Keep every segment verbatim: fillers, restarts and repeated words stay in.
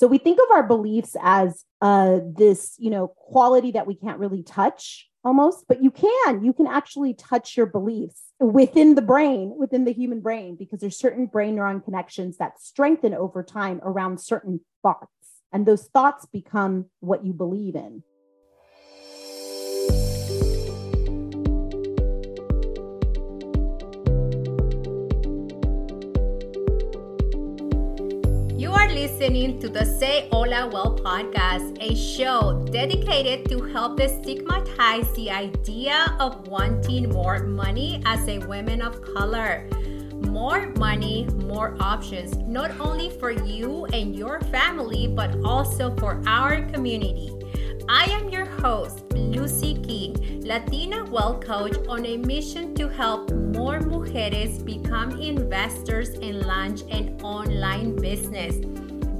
So we think of our beliefs as uh, this, you know, quality that we can't really touch almost, but you can, you can actually touch your beliefs within the brain, within the human brain, because there's certain brain neuron connections that strengthen over time around certain thoughts. And those thoughts become what you believe in. Listening to the Say Hola Wealth Podcast, a show dedicated to help destigmatize the idea of wanting more money as a woman of color. More money, more options, not only for you and your family, but also for our community. I am your host, Luzy King, Latina wealth coach on a mission to help more mujeres become investors in launch and online business.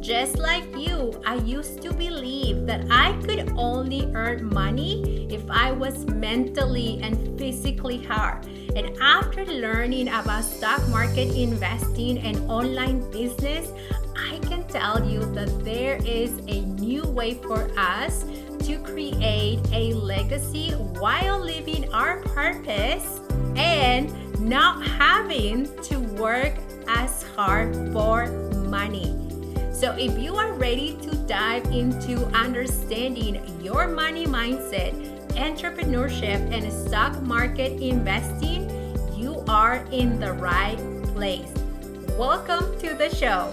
Just like you, I used to believe that I could only earn money if I was mentally and physically hard. And after learning about stock market investing and online business, I can tell you that there is a new way for us to create a legacy while living our purpose and not having to work as hard for money. So if you are ready to dive into understanding your money mindset, entrepreneurship, and stock market investing, you are in the right place. Welcome to the show.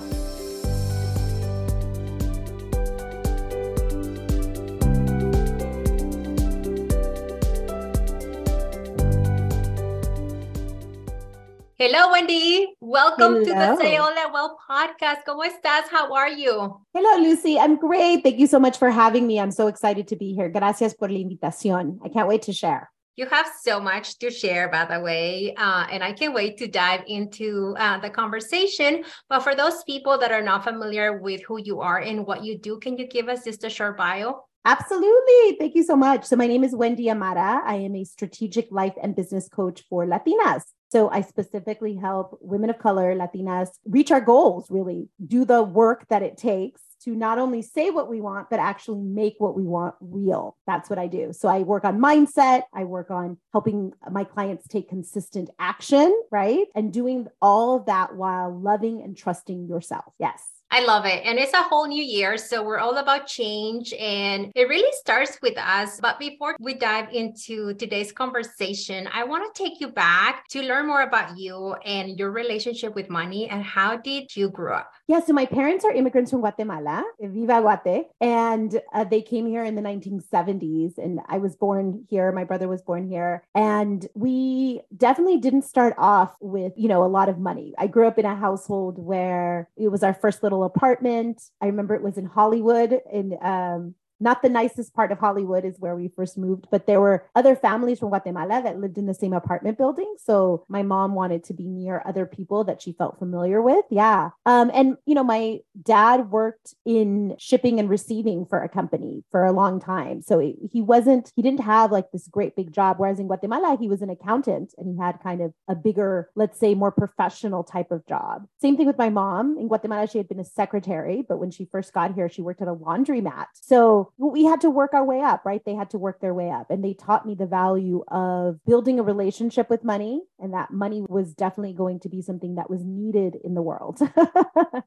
Hello, Wendy. Welcome Hello. to the Say Hola Wealth Podcast. ¿Cómo estás? How are you? Hello, Lucy. I'm great. Thank you so much for having me. I'm so excited to be here. Gracias por la invitación. I can't wait to share. You have so much to share, by the way, uh, and I can't wait to dive into uh, the conversation. But for those people that are not familiar with who you are and what you do, can you give us just a short bio? Absolutely. Thank you so much. So my name is Wendy Amara. I am a strategic life and business coach for Latinas. So I specifically help women of color, Latinas, reach our goals, really do the work that it takes to not only say what we want, but actually make what we want real. That's what I do. So I work on mindset. I work on helping my clients take consistent action, right? And doing all of that while loving and trusting yourself. Yes. I love it. And it's a whole new year. So we're all about change and it really starts with us. But before we dive into today's conversation, I want to take you back to learn more about you and your relationship with money and how did you grow up? Yeah. So my parents are immigrants from Guatemala, Viva Guate. And uh, they came here in the nineteen seventies and I was born here. My brother was born here and we definitely didn't start off with, you know, a lot of money. I grew up in a household where it was our first little apartment. I remember it was in Hollywood and um, not the nicest part of Hollywood is where we first moved, but there were other families from Guatemala that lived in the same apartment building. So my mom wanted to be near other people that she felt familiar with. Yeah. Um, and, you know, my dad worked in shipping and receiving for a company for a long time. So he, he wasn't, he didn't have like this great big job. Whereas in Guatemala, he was an accountant and he had kind of a bigger, let's say more professional type of job. Same thing with my mom. In Guatemala, she had been a secretary, but when she first got here, she worked at a laundromat. So we had to work our way up, right? They had to work their way up. And they taught me the value of building a relationship with money. And that money was definitely going to be something that was needed in the world,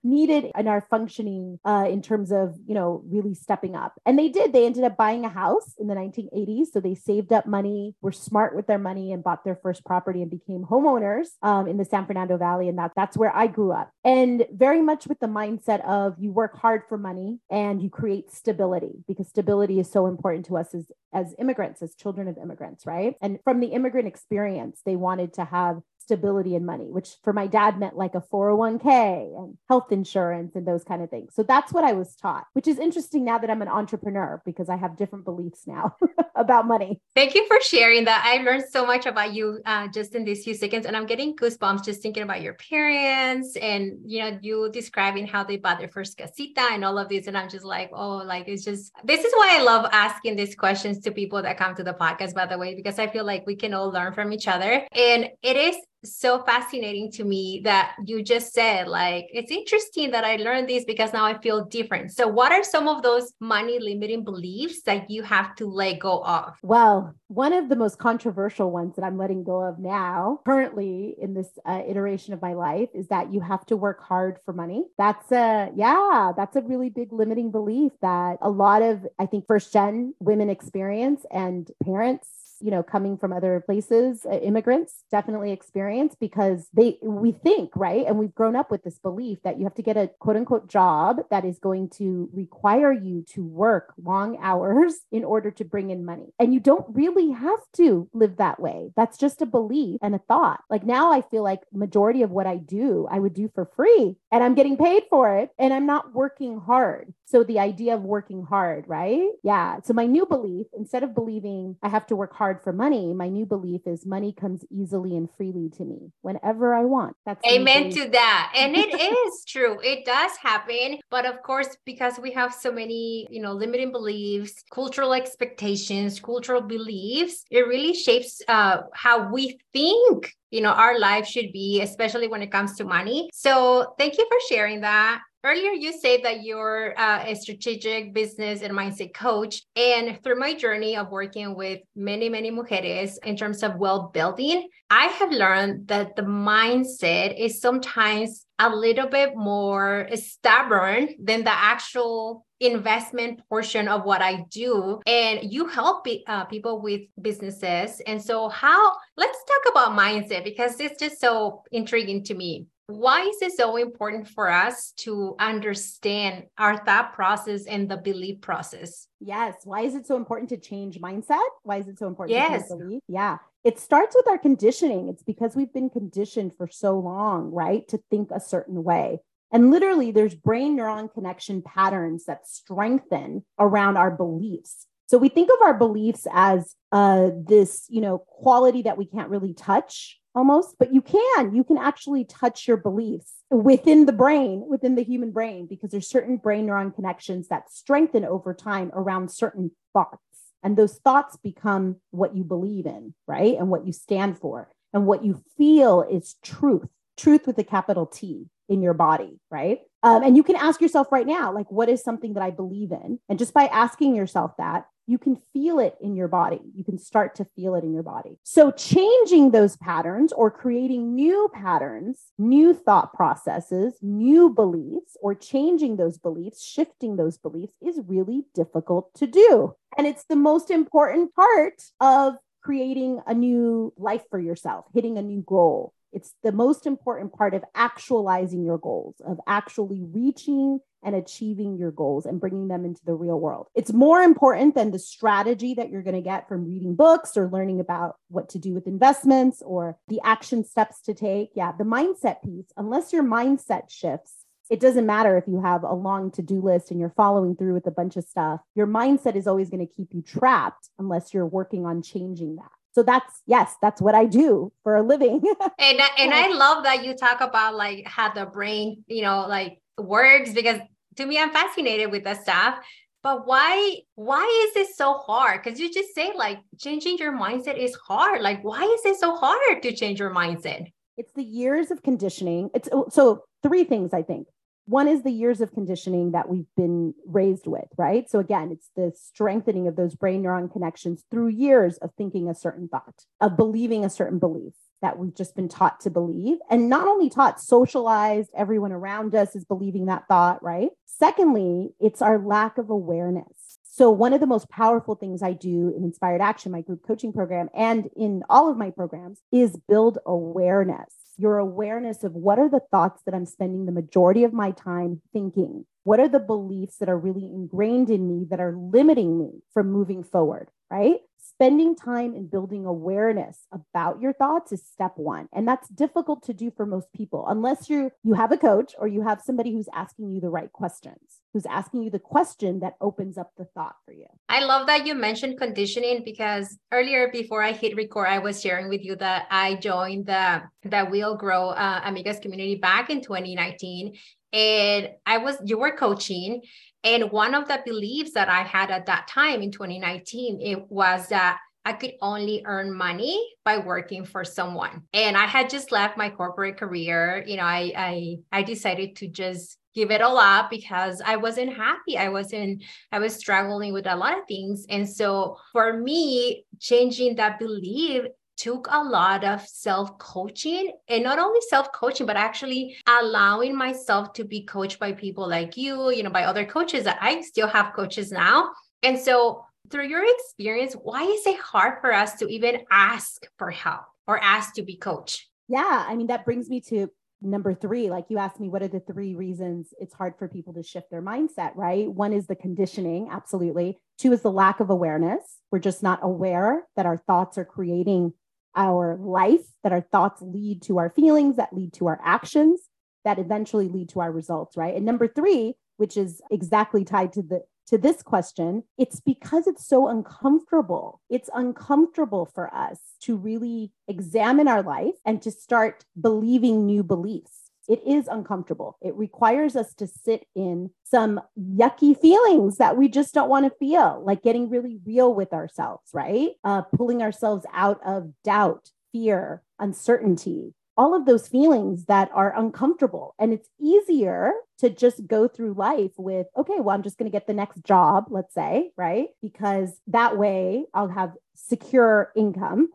needed in our functioning uh, in terms of, you know, really stepping up. And they did. They ended up buying a house in the nineteen eighties. So they saved up money, were smart with their money and bought their first property and became homeowners um, in the San Fernando Valley. And that, that's where I grew up. And very much with the mindset of you work hard for money and you create stability, because stability is so important to us as, as immigrants, as children of immigrants, right? And from the immigrant experience, they wanted to have stability in money, which for my dad meant like a four oh one k and health insurance and those kind of things. So that's what I was taught, which is interesting now that I'm an entrepreneur because I have different beliefs now about money. Thank you for sharing that. I learned so much about you uh, just in these few seconds and I'm getting goosebumps just thinking about your parents and, you know, you describing how they bought their first casita and all of this. And I'm just like, oh, like, it's just, this is why I love asking these questions to people that come to the podcast, by the way, because I feel like we can all learn from each other. And it is so fascinating to me that you just said, like, it's interesting that I learned this because now I feel different. So what are some of those money limiting beliefs that you have to let go of? Well, one of the most controversial ones that I'm letting go of now, currently in this uh, iteration of my life, is that you have to work hard for money. That's a, yeah, that's a really big limiting belief that a lot of, I think, first gen women experience, and parents, you know, coming from other places, uh, immigrants definitely experience, because they, we think, right? And we've grown up with this belief that you have to get a quote unquote job that is going to require you to work long hours in order to bring in money. And you don't really have to live that way. That's just a belief and a thought. Like, now I feel like majority of what I do, I would do for free, and I'm getting paid for it, and I'm not working hard. So the idea of working hard, right? Yeah. So my new belief, instead of believing I have to work hard for money, my new belief is money comes easily and freely to me whenever I want. That's amen to that. And it is true. It does happen. But of course, because we have so many, you know, limiting beliefs, cultural expectations, cultural beliefs, it really shapes uh, how we think, you know, our life should be, especially when it comes to money. So thank you for sharing that. Earlier, you said that you're uh, a strategic business and mindset coach. And through my journey of working with many, many mujeres in terms of wealth building, I have learned that the mindset is sometimes a little bit more stubborn than the actual investment portion of what I do. And you help be, uh, people with businesses. And so how, let's talk about mindset, because it's just so intriguing to me. Why is it so important for us to understand our thought process and the belief process? Yes. Why is it so important to change mindset? Why is it so important yes. to change belief? Yeah. It starts with our conditioning. It's because we've been conditioned for so long, right? To think a certain way. And literally there's brain neuron connection patterns that strengthen around our beliefs. So we think of our beliefs as uh, this, you know, quality that we can't really touch. Almost, but you can, you can actually touch your beliefs within the brain, within the human brain, because there's certain brain neuron connections that strengthen over time around certain thoughts. And those thoughts become what you believe in, right? And what you stand for, and what you feel is truth, truth with a capital T in your body, right? Um, and you can ask yourself right now, like, what is something that I believe in? And just by asking yourself that, you can feel it in your body. You can start to feel it in your body. So changing those patterns, or creating new patterns, new thought processes, new beliefs, or changing those beliefs, shifting those beliefs, is really difficult to do. And it's the most important part of creating a new life for yourself, hitting a new goal. It's the most important part of actualizing your goals, of actually reaching and achieving your goals and bringing them into the real world. It's more important than the strategy that you're going to get from reading books or learning about what to do with investments or the action steps to take. Yeah, the mindset piece, unless your mindset shifts, it doesn't matter if you have a long to-do list and you're following through with a bunch of stuff. Your mindset is always going to keep you trapped unless you're working on changing that. So that's, yes, that's what I do for a living. and I, and I love that you talk about like how the brain, you know, like works, because to me, I'm fascinated with that stuff. But why, why is it so hard? Because you just say like changing your mindset is hard. Like, why is it so hard to change your mindset? It's the years of conditioning. It's so three things, I think. One is the years of conditioning that we've been raised with, right? So again, it's the strengthening of those brain neuron connections through years of thinking a certain thought, of believing a certain belief that we've just been taught to believe. And not only taught, socialized, everyone around us is believing that thought, right? Secondly, it's our lack of awareness. So one of the most powerful things I do in Inspired Action, my group coaching program, and in all of my programs, is build awareness. Your awareness of what are the thoughts that I'm spending the majority of my time thinking? What are the beliefs that are really ingrained in me that are limiting me from moving forward, right? Spending time and building awareness about your thoughts is step one. And that's difficult to do for most people, unless you you have a coach or you have somebody who's asking you the right questions, who's asking you the question that opens up the thought for you. I love that you mentioned conditioning, because earlier before I hit record, I was sharing with you that I joined the, the We All Grow uh, Amigas community back in twenty nineteen. And I was, you were coaching. And one of the beliefs that I had at that time in twenty nineteen, it was that I could only earn money by working for someone. And I had just left my corporate career. You know, I, I, I decided to just give it all up because I wasn't happy. I wasn't, I was struggling with a lot of things. And so for me, changing that belief took a lot of self-coaching, and not only self-coaching, but actually allowing myself to be coached by people like you, you know, by other coaches that I still have coaches now. And so through your experience, why is it hard for us to even ask for help or ask to be coached? Yeah. I mean, that brings me to number three. Like you asked me, what are the three reasons it's hard for people to shift their mindset, right? One is the conditioning. Absolutely. Two is the lack of awareness. We're just not aware that our thoughts are creating our life, that our thoughts lead to our feelings, that lead to our actions, that eventually lead to our results, right? And number three, which is exactly tied to the to this question, it's because it's so uncomfortable. It's uncomfortable for us to really examine our life and to start believing new beliefs. It is uncomfortable. It requires us to sit in some yucky feelings that we just don't want to feel, like getting really real with ourselves, right? Uh, pulling ourselves out of doubt, fear, uncertainty, all of those feelings that are uncomfortable. And it's easier to just go through life with, okay, well, I'm just going to get the next job, let's say, right? Because that way I'll have secure income,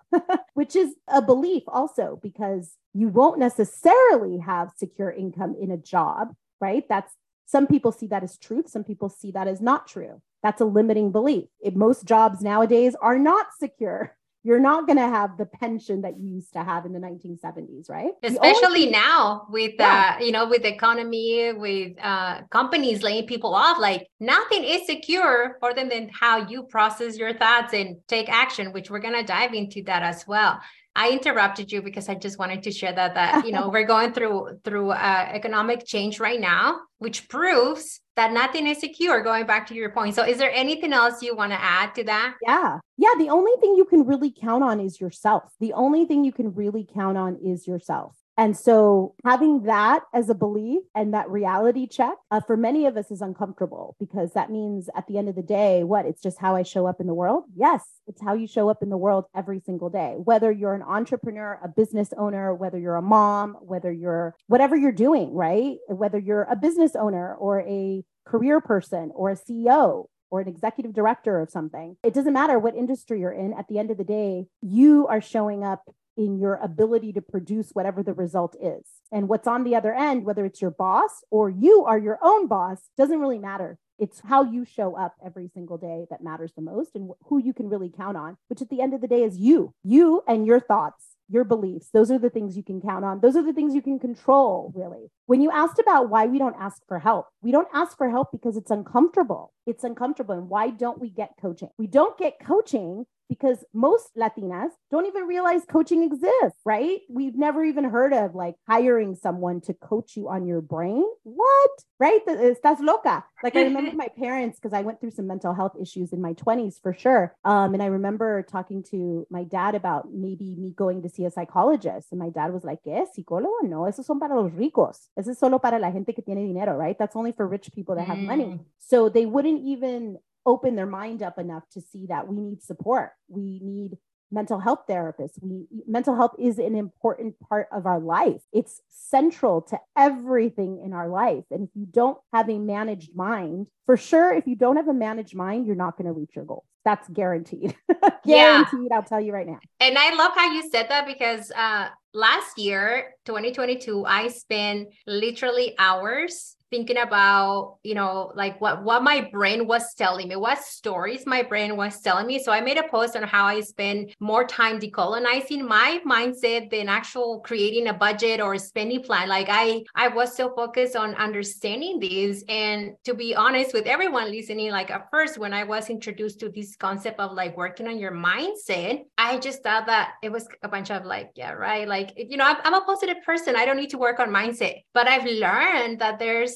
which is a belief also, because you won't necessarily have secure income in a job, right? That's, some people see that as truth. Some people see that as not true. That's a limiting belief. It, most jobs nowadays are not secure. You're not going to have the pension that you used to have in the nineteen seventies, right? Especially now with, yeah. uh, you know, with the economy, with uh, companies laying people off, like nothing is secure for them than how you process your thoughts and take action, which we're going to dive into that as well. I interrupted you because I just wanted to share that, that, you know, we're going through, through uh, economic change right now, which proves that nothing is secure, going back to your point. So is there anything else you want to add to that? Yeah. Yeah. The only thing you can really count on is yourself. The only thing you can really count on is yourself. And so having that as a belief and that reality check uh, for many of us is uncomfortable, because that means at the end of the day, what? It's just how I show up in the world. Yes, it's how you show up in the world every single day, whether you're an entrepreneur, a business owner, whether you're a mom, whether you're whatever you're doing, right? Whether you're a business owner or a career person or a C E O or an executive director of something, it doesn't matter what industry you're in. At the end of the day, you are showing up in your ability to produce whatever the result is. And what's on the other end, whether it's your boss or you are your own boss, doesn't really matter. It's how you show up every single day that matters the most, and who you can really count on, which at the end of the day is you, you and your thoughts, your beliefs. Those are the things you can count on. Those are the things you can control, really. When you asked about why we don't ask for help, we don't ask for help because it's uncomfortable. It's uncomfortable. And why don't we get coaching? We don't get coaching because most Latinas don't even realize coaching exists, right? We've never even heard of like hiring someone to coach you on your brain. What? Right? Estás loca. Like I remember my parents, because I went through some mental health issues in my twenties for sure. Um, and I remember talking to my dad about maybe me going to see a psychologist. And my dad was like, ¿qué? ¿Psicólogo? No, esos son para los ricos. Eso es solo para la gente que tiene dinero, right? That's only for rich people that have mm. money. So they wouldn't even open their mind up enough to see that we need support. We need mental health therapists. We mental health is an important part of our life. It's central to everything in our life. And if you don't have a managed mind, for sure, if you don't have a managed mind, you're not going to reach your goals. That's guaranteed. Guaranteed, yeah. I'll tell you right now. And I love how you said that, because uh, last year, twenty twenty-two, I spent literally hours thinking about, you know, like what, what my brain was telling me, what stories my brain was telling me. So I made a post on how I spend more time decolonizing my mindset than actual creating a budget or a spending plan. Like I, I was so focused on understanding these. And to be honest with everyone listening, like at first, when I was introduced to this concept of like working on your mindset, I just thought that it was a bunch of like, yeah, right. Like, you know, I'm, I'm a positive person. I don't need to work on mindset, but I've learned that there's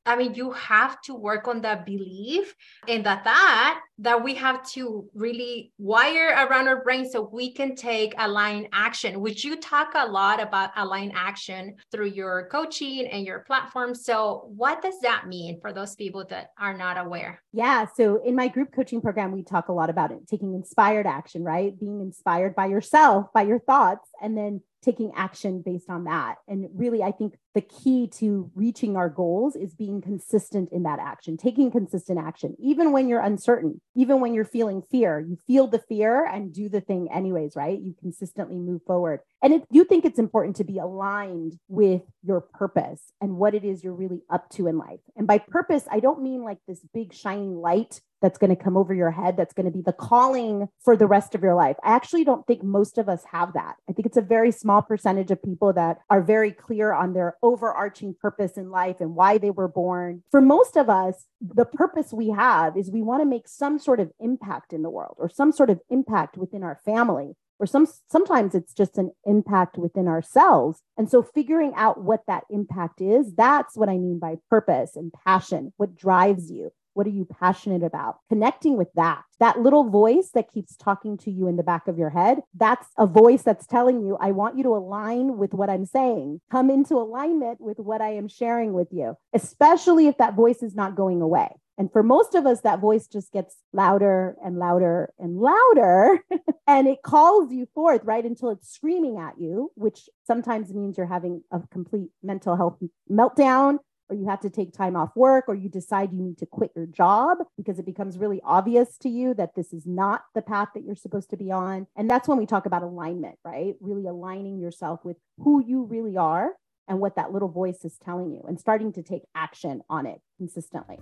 I mean, you have to work on that belief and that that, that we have to really wire around our brain so we can take aligned action, which you talk a lot about aligned action through your coaching and your platform. So what does that mean for those people that are not aware? Yeah. So in my group coaching program, we talk a lot about it, taking inspired action, right? Being inspired by yourself, by your thoughts, and then taking action based on that. And really, I think the key to reaching our goals is being consistent in that action, taking consistent action, even when you're uncertain, even when you're feeling fear, you feel the fear and do the thing anyways, right? You consistently move forward. And if you think it's important to be aligned with your purpose and what it is you're really up to in life. And by purpose, I don't mean like this big shining light that's going to come over your head, that's going to be the calling for the rest of your life. I actually don't think most of us have that. I think it's a very small percentage of people that are very clear on their overarching purpose in life and why they were born. For most of us, the purpose we have is we want to make some sort of impact in the world or some sort of impact within our family. Or some, sometimes it's just an impact within ourselves. And so figuring out what that impact is, that's what I mean by purpose and passion, what drives you. What are you passionate about? Connecting with that, that little voice that keeps talking to you in the back of your head. That's a voice that's telling you, I want you to align with what I'm saying. Come into alignment with what I am sharing with you, especially if that voice is not going away. And for most of us, that voice just gets louder and louder and louder, and it calls you forth, right? Until it's screaming at you, which sometimes means you're having a complete mental health meltdown, or you have to take time off work, or you decide you need to quit your job because it becomes really obvious to you that this is not the path that you're supposed to be on. And that's when we talk about alignment, right? Really aligning yourself with who you really are and what that little voice is telling you and starting to take action on it consistently.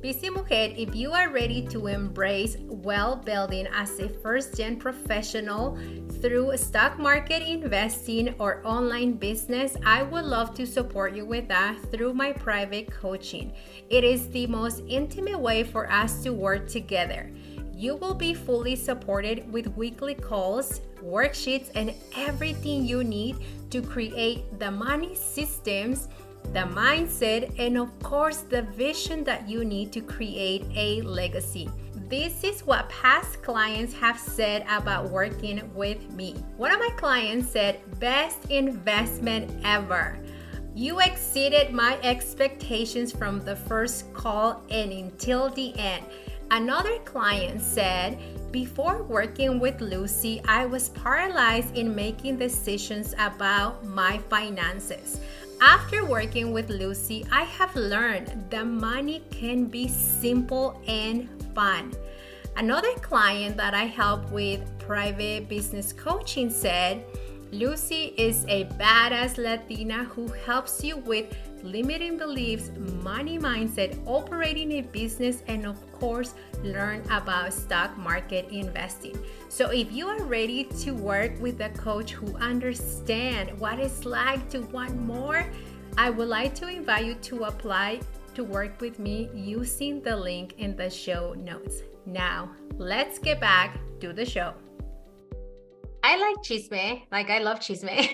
Busy Mujer, if you are ready to embrace wealth building as a first-gen professional through stock market investing or online business, I would love to support you with that through my private coaching. It is the most intimate way for us to work together. You will be fully supported with weekly calls, worksheets, and everything you need to create the money systems, the mindset, and of course the vision that you need to create a legacy. This is what past clients have said about working with me. One of my clients said, "Best investment ever. You exceeded my expectations from the first call and until the end." Another client said, "Before working with Lucy, I was paralyzed in making decisions about my finances. After working with Lucy, I have learned that money can be simple and fun." Another client that I help with private business coaching said, "Lucy is a badass Latina who helps you with limiting beliefs, money mindset, operating a business, and of course, learn about stock market investing." So if you are ready to work with a coach who understands what it's like to want more, I would like to invite you to apply to work with me using the link in the show notes. Now, let's get back to the show. I like chisme, like I love chisme.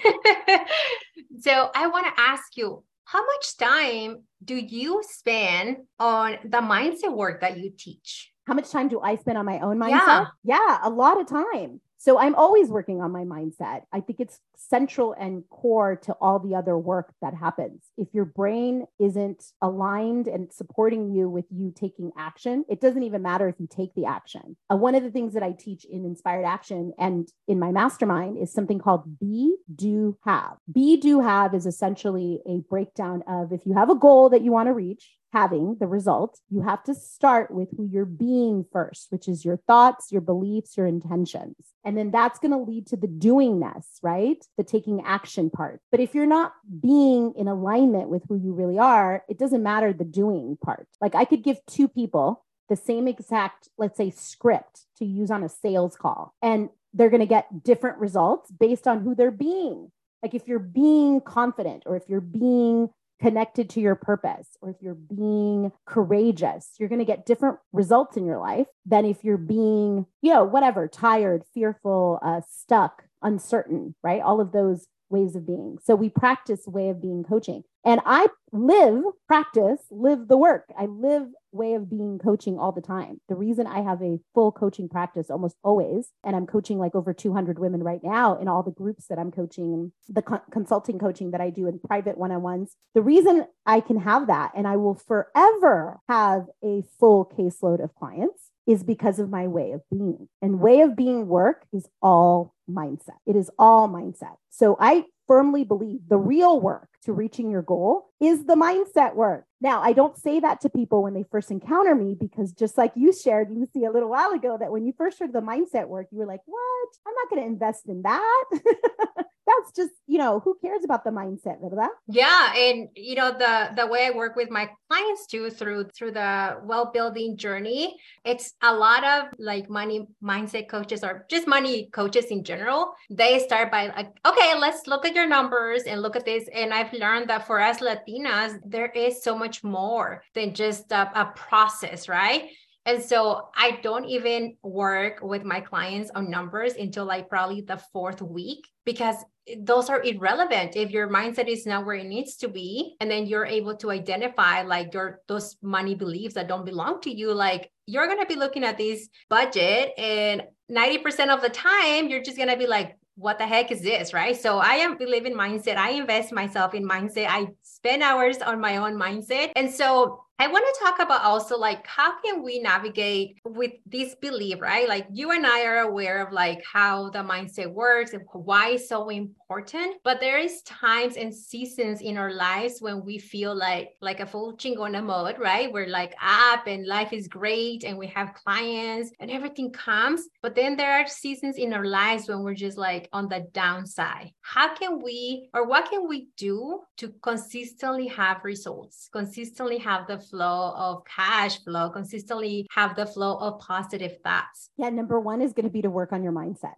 So I want to ask you, how much time do you spend on the mindset work that you teach? How much time do I spend on my own mindset? Yeah, yeah, a lot of time. So I'm always working on my mindset. I think it's central and core to all the other work that happens. If your brain isn't aligned and supporting you with you taking action, it doesn't even matter if you take the action. Uh, one of the things that I teach in Inspired Action and in my mastermind is something called Be, Do, Have. Be, Do, Have is essentially a breakdown of if you have a goal that you want to reach, having the result, you have to start with who you're being first, which is your thoughts, your beliefs, your intentions. And then that's going to lead to the doingness, right? The taking action part. But if you're not being in alignment with who you really are, it doesn't matter the doing part. Like I could give two people the same exact, let's say, script to use on a sales call, and they're going to get different results based on who they're being. Like if you're being confident or if you're being connected to your purpose, or if you're being courageous, you're going to get different results in your life than if you're being, you know, whatever, tired, fearful, uh, stuck, uncertain, right? All of those ways of being. So we practice way of being coaching. And I live, practice, live the work. I live way of being coaching all the time. The reason I have a full coaching practice almost always, and I'm coaching like over two hundred women right now in all the groups that I'm coaching, the co- consulting coaching that I do in private one-on-ones. The reason I can have that, and I will forever have a full caseload of clients, is because of my way of being. And way of being work is all mindset. It is all mindset. So I firmly believe the real work to reaching your goal is the mindset work. Now, I don't say that to people when they first encounter me, because just like you shared, you see a little while ago that when you first heard the mindset work, you were like, what? I'm not going to invest in that. That's just, you know, who cares about the mindset? Verdad? Yeah. And, you know, the, the way I work with my clients too, through, through the well-building journey, it's a lot of like money mindset coaches or just money coaches in general. They start by like, okay, let's look at your numbers and look at this. And I've learned that for us Latinas, there is so much more than just a, a process, right? And so I don't even work with my clients on numbers until like probably the fourth week, because those are irrelevant if your mindset is not where it needs to be. And then you're able to identify like your, those money beliefs that don't belong to you. Like you're going to be looking at this budget and ninety percent of the time, you're just going to be like, what the heck is this, right? So I am believe in mindset. I invest myself in mindset. I spend hours on my own mindset. And so I want to talk about also like, how can we navigate with this belief, right? Like you and I are aware of like how the mindset works and why it's so important, but there is times and seasons in our lives when we feel like, like a full chingona mode, right? We're like up and life is great and we have clients and everything comes, but then there are seasons in our lives when we're just like on the downside. How can we, or what can we do to consistently have results, consistently have the flow of cash flow, consistently have the flow of positive thoughts? Yeah. Number one is going to be to work on your mindset.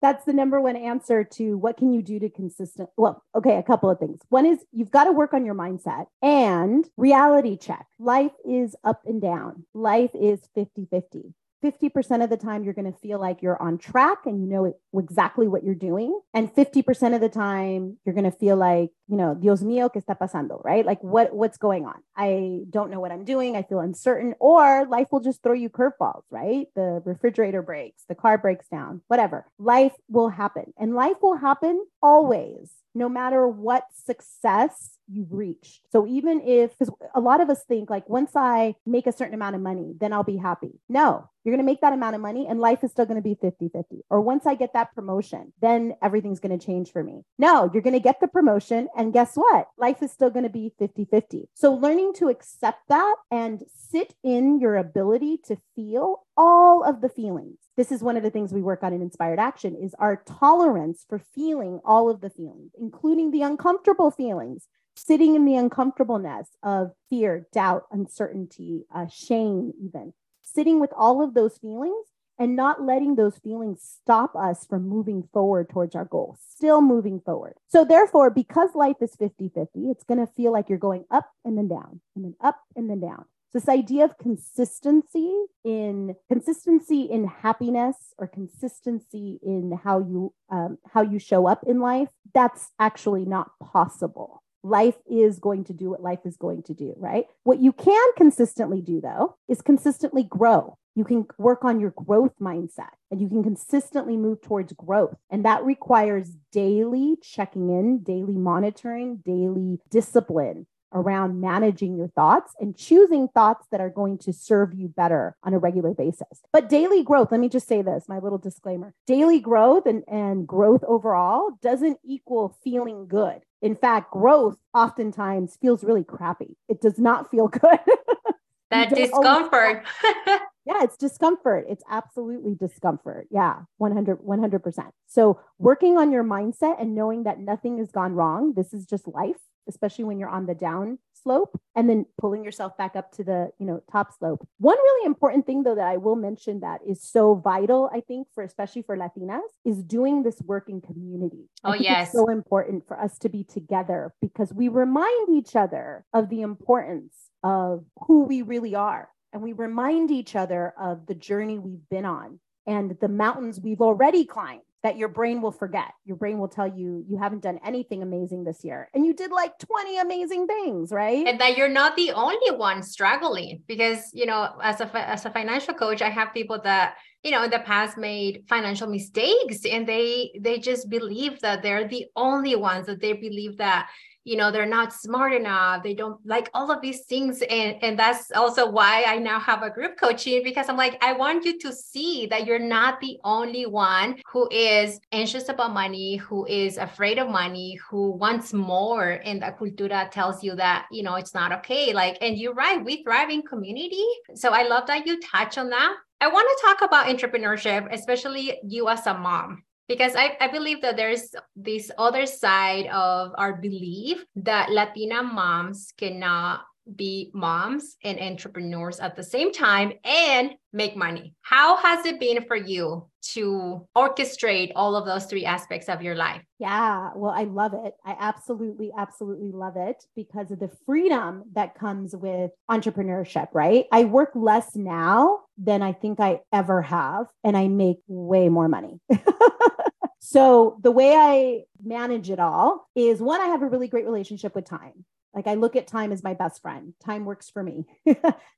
That's the number one answer to what can you do to consistent. Well, okay. A couple of things. One is you've got to work on your mindset and reality check. Life is up and down. Life is fifty-fifty. fifty percent of the time, you're going to feel like you're on track and you know exactly what you're doing. And fifty percent of the time, you're going to feel like, you know, Dios mío, ¿qué está pasando? Right? Like what, what's going on? I don't know what I'm doing. I feel uncertain, or life will just throw you curveballs, right? The refrigerator breaks, the car breaks down, whatever. Life will happen, and life will happen always, no matter what success you've reached. So even if, because a lot of us think like, once I make a certain amount of money, then I'll be happy. No, you're going to make that amount of money and life is still going to be fifty-fifty. Or once I get that promotion, then everything's going to change for me. No, you're going to get the promotion. And guess what? Life is still going to be fifty-fifty. So learning to accept that and sit in your ability to feel all of the feelings. This is one of the things we work on in Inspired Action, is our tolerance for feeling all of the feelings, including the uncomfortable feelings, sitting in the uncomfortableness of fear, doubt, uncertainty, uh, shame, even sitting with all of those feelings and not letting those feelings stop us from moving forward towards our goal, still moving forward. So therefore, because life is fifty-fifty, it's going to feel like you're going up and then down and then up and then down. This idea of consistency in consistency in happiness, or consistency in how you um, how you show up in life, that's actually not possible. Life is going to do what life is going to do, right? What you can consistently do, though, is consistently grow. You can work on your growth mindset, and you can consistently move towards growth. And that requires daily checking in, daily monitoring, daily discipline around managing your thoughts and choosing thoughts that are going to serve you better on a regular basis. But daily growth, let me just say this, my little disclaimer, daily growth and, and growth overall doesn't equal feeling good. In fact, growth oftentimes feels really crappy. It does not feel good. That discomfort. Yeah, it's discomfort. It's absolutely discomfort. Yeah, one hundred percent. So working on your mindset and knowing that nothing has gone wrong. This is just life, especially when you're on the down slope, and then pulling yourself back up to the, you know, top slope. One really important thing, though, that I will mention that is so vital, I think, for especially for Latinas, is doing this work in community. Oh, yes. It's so important for us to be together, because we remind each other of the importance of who we really are. And we remind each other of the journey we've been on and the mountains we've already climbed. that your brain will forget. Your brain will tell you, you haven't done anything amazing this year. And you did like twenty amazing things, right? And that you're not the only one struggling, because, you know, as a, as a financial coach, I have people that, you know, in the past made financial mistakes, and they, they just believe that they're the only ones, that they believe that, you know, they're not smart enough. They don't like all of these things. And, and that's also why I now have a group coaching, because I'm like, I want you to see that you're not the only one who is anxious about money, who is afraid of money, who wants more. And the cultura tells you that, you know, it's not okay. Like, and you're right, we thrive in community. So I love that you touch on that. I want to talk about entrepreneurship, especially you as a mom. Because I, I believe that there's this other side of our belief that Latina moms cannot be moms and entrepreneurs at the same time and make money. How has it been for you to orchestrate all of those three aspects of your life? Yeah, well, I love it. I absolutely, absolutely love it because of the freedom that comes with entrepreneurship, right? I work less now than I think I ever have, and I make way more money. So the way I manage it all is, one, I have a really great relationship with time. Like, I look at time as my best friend. Time works for me.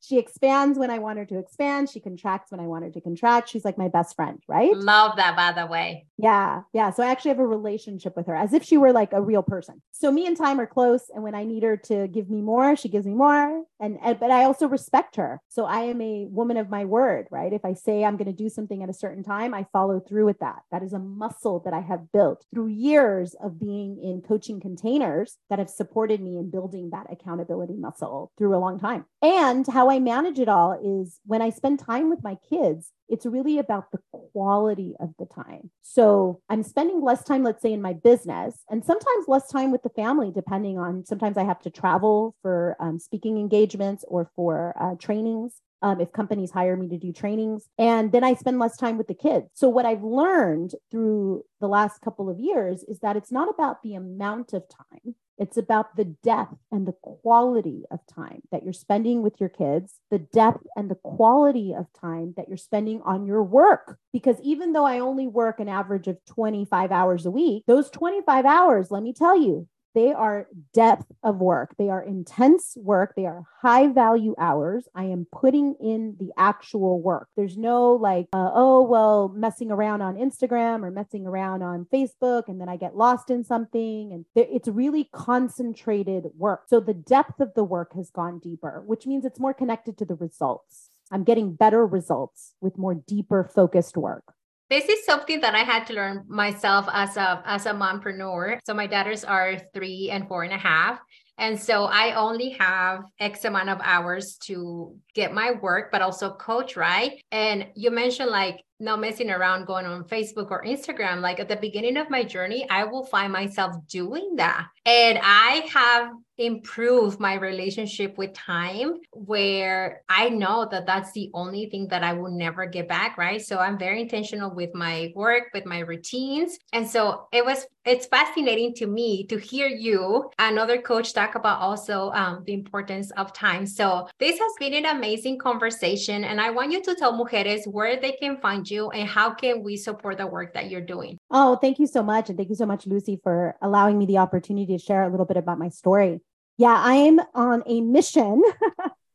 She expands when I want her to expand. She contracts when I want her to contract. She's like my best friend, right? Love that, by the way. Yeah. Yeah. So I actually have a relationship with her as if she were like a real person. So me and time are close. And when I need her to give me more, she gives me more. And, and but I also respect her. So I am a woman of my word, right? If I say I'm going to do something at a certain time, I follow through with that. That is a muscle that I have built through years of being in coaching containers that have supported me in building building that accountability muscle through a long time. And how I manage it all is, when I spend time with my kids, it's really about the quality of the time. So I'm spending less time, let's say, in my business, and sometimes less time with the family, depending on, sometimes I have to travel for um, speaking engagements or for uh, trainings. Um, if companies hire me to do trainings, and then I spend less time with the kids. So what I've learned through the last couple of years is that it's not about the amount of time. It's about the depth and the quality of time that you're spending with your kids, the depth and the quality of time that you're spending on your work. Because even though I only work an average of twenty-five hours a week, those twenty-five hours, let me tell you, they are depth of work. They are intense work. They are high value hours. I am putting in the actual work. There's no like, uh, oh, well, messing around on Instagram or messing around on Facebook, and then I get lost in something. And th- it's really concentrated work. So the depth of the work has gone deeper, which means it's more connected to the results. I'm getting better results with more deeper focused work. This is something that I had to learn myself as a as a mompreneur. So my daughters are three and four and a half. And so I only have X amount of hours to get my work, but also coach, right? And you mentioned like not messing around, going on Facebook or Instagram. Like at the beginning of my journey, I will find myself doing that. And I have improved my relationship with time, where I know that that's the only thing that I will never get back, right? So I'm very intentional with my work, with my routines. And so it was, it's fascinating to me to hear you, another coach, talk about also um, the importance of time. So this has been an amazing conversation. And I want you to tell mujeres where they can find you and how can we support the work that you're doing. Oh, thank you so much. And thank you so much, Lucy, for allowing me the opportunity to share a little bit about my story. Yeah, I am on a mission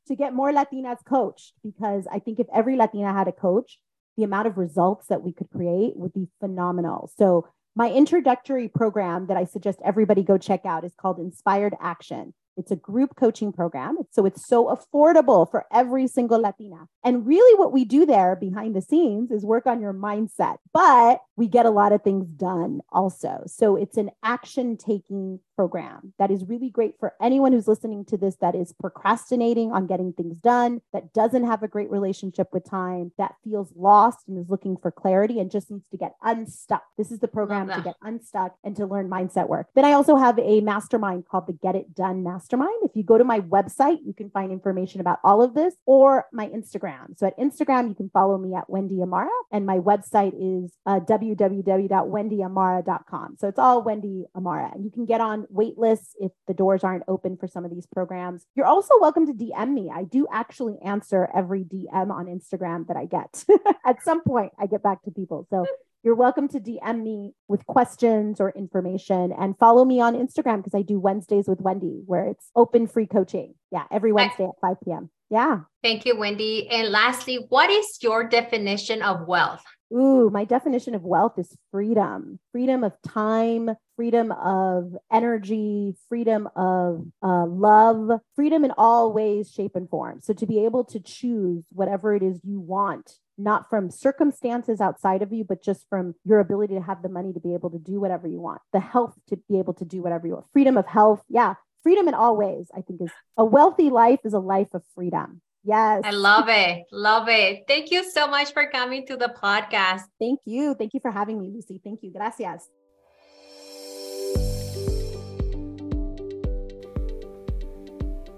to get more Latinas coached, because I think if every Latina had a coach, the amount of results that we could create would be phenomenal. So my introductory program that I suggest everybody go check out is called Inspired Action. It's a group coaching program. So it's so affordable for every single Latina. And really what we do there behind the scenes is work on your mindset, but we get a lot of things done also. So it's an action-taking program that is really great for anyone who's listening to this that is procrastinating on getting things done, that doesn't have a great relationship with time, that feels lost and is looking for clarity and just needs to get unstuck. This is the program to get unstuck and to learn mindset work. Then I also have a mastermind called the Get It Done Mastermind. If you go to my website, you can find information about all of this, or my Instagram. So at Instagram, you can follow me at Wendy Amara, and my website is uh, w w w dot wendy amara dot com. So it's all Wendy Amara. You can get on wait lists if the doors aren't open for some of these programs. You're also welcome to D M me. I do actually answer every D M on Instagram that I get. At some point, I get back to people. So You're welcome to D M me with questions or information, and follow me on Instagram because I do Wednesdays with Wendy, where it's open free coaching. Yeah. Every Wednesday at five p.m. Yeah. Thank you, Wendy. And lastly, what is your definition of wealth? Ooh, my definition of wealth is freedom, freedom of time, freedom of energy, freedom of uh, love, freedom in all ways, shape, and form. So to be able to choose whatever it is you want, not from circumstances outside of you, but just from your ability to have the money to be able to do whatever you want, the health to be able to do whatever you want, freedom of health. Yeah. Freedom in all ways, I think, is a wealthy life is a life of freedom. Yes. I love it. Love it. Thank you so much for coming to the podcast. Thank you. Thank you for having me, Lucy. Thank you. Gracias.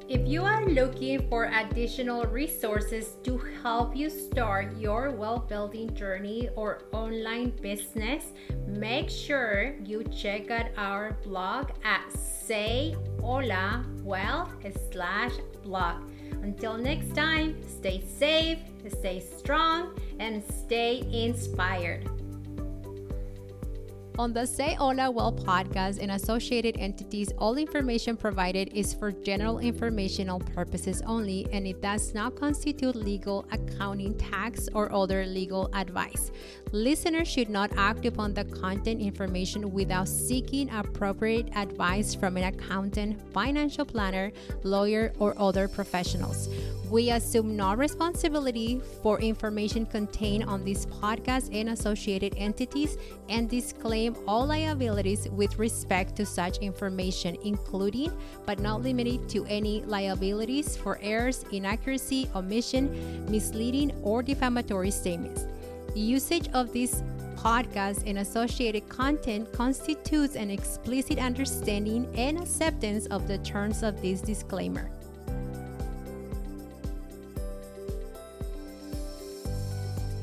If you are looking for additional resources to help you start your wealth building journey or online business, make sure you check out our blog at Say Hola Wealth slash blog. Until next time, stay safe, stay strong, and stay inspired. On the Say Hola Wealth podcast and associated entities, all information provided is for general informational purposes only, and it does not constitute legal, accounting, tax, or other legal advice. Listeners should not act upon the content information without seeking appropriate advice from an accountant, financial planner, lawyer, or other professionals. We assume no responsibility for information contained on this podcast and associated entities, and disclaim all liabilities with respect to such information, including but not limited to any liabilities for errors, inaccuracy, omission, misleading, or defamatory statements. Usage of this podcast and associated content constitutes an explicit understanding and acceptance of the terms of this disclaimer.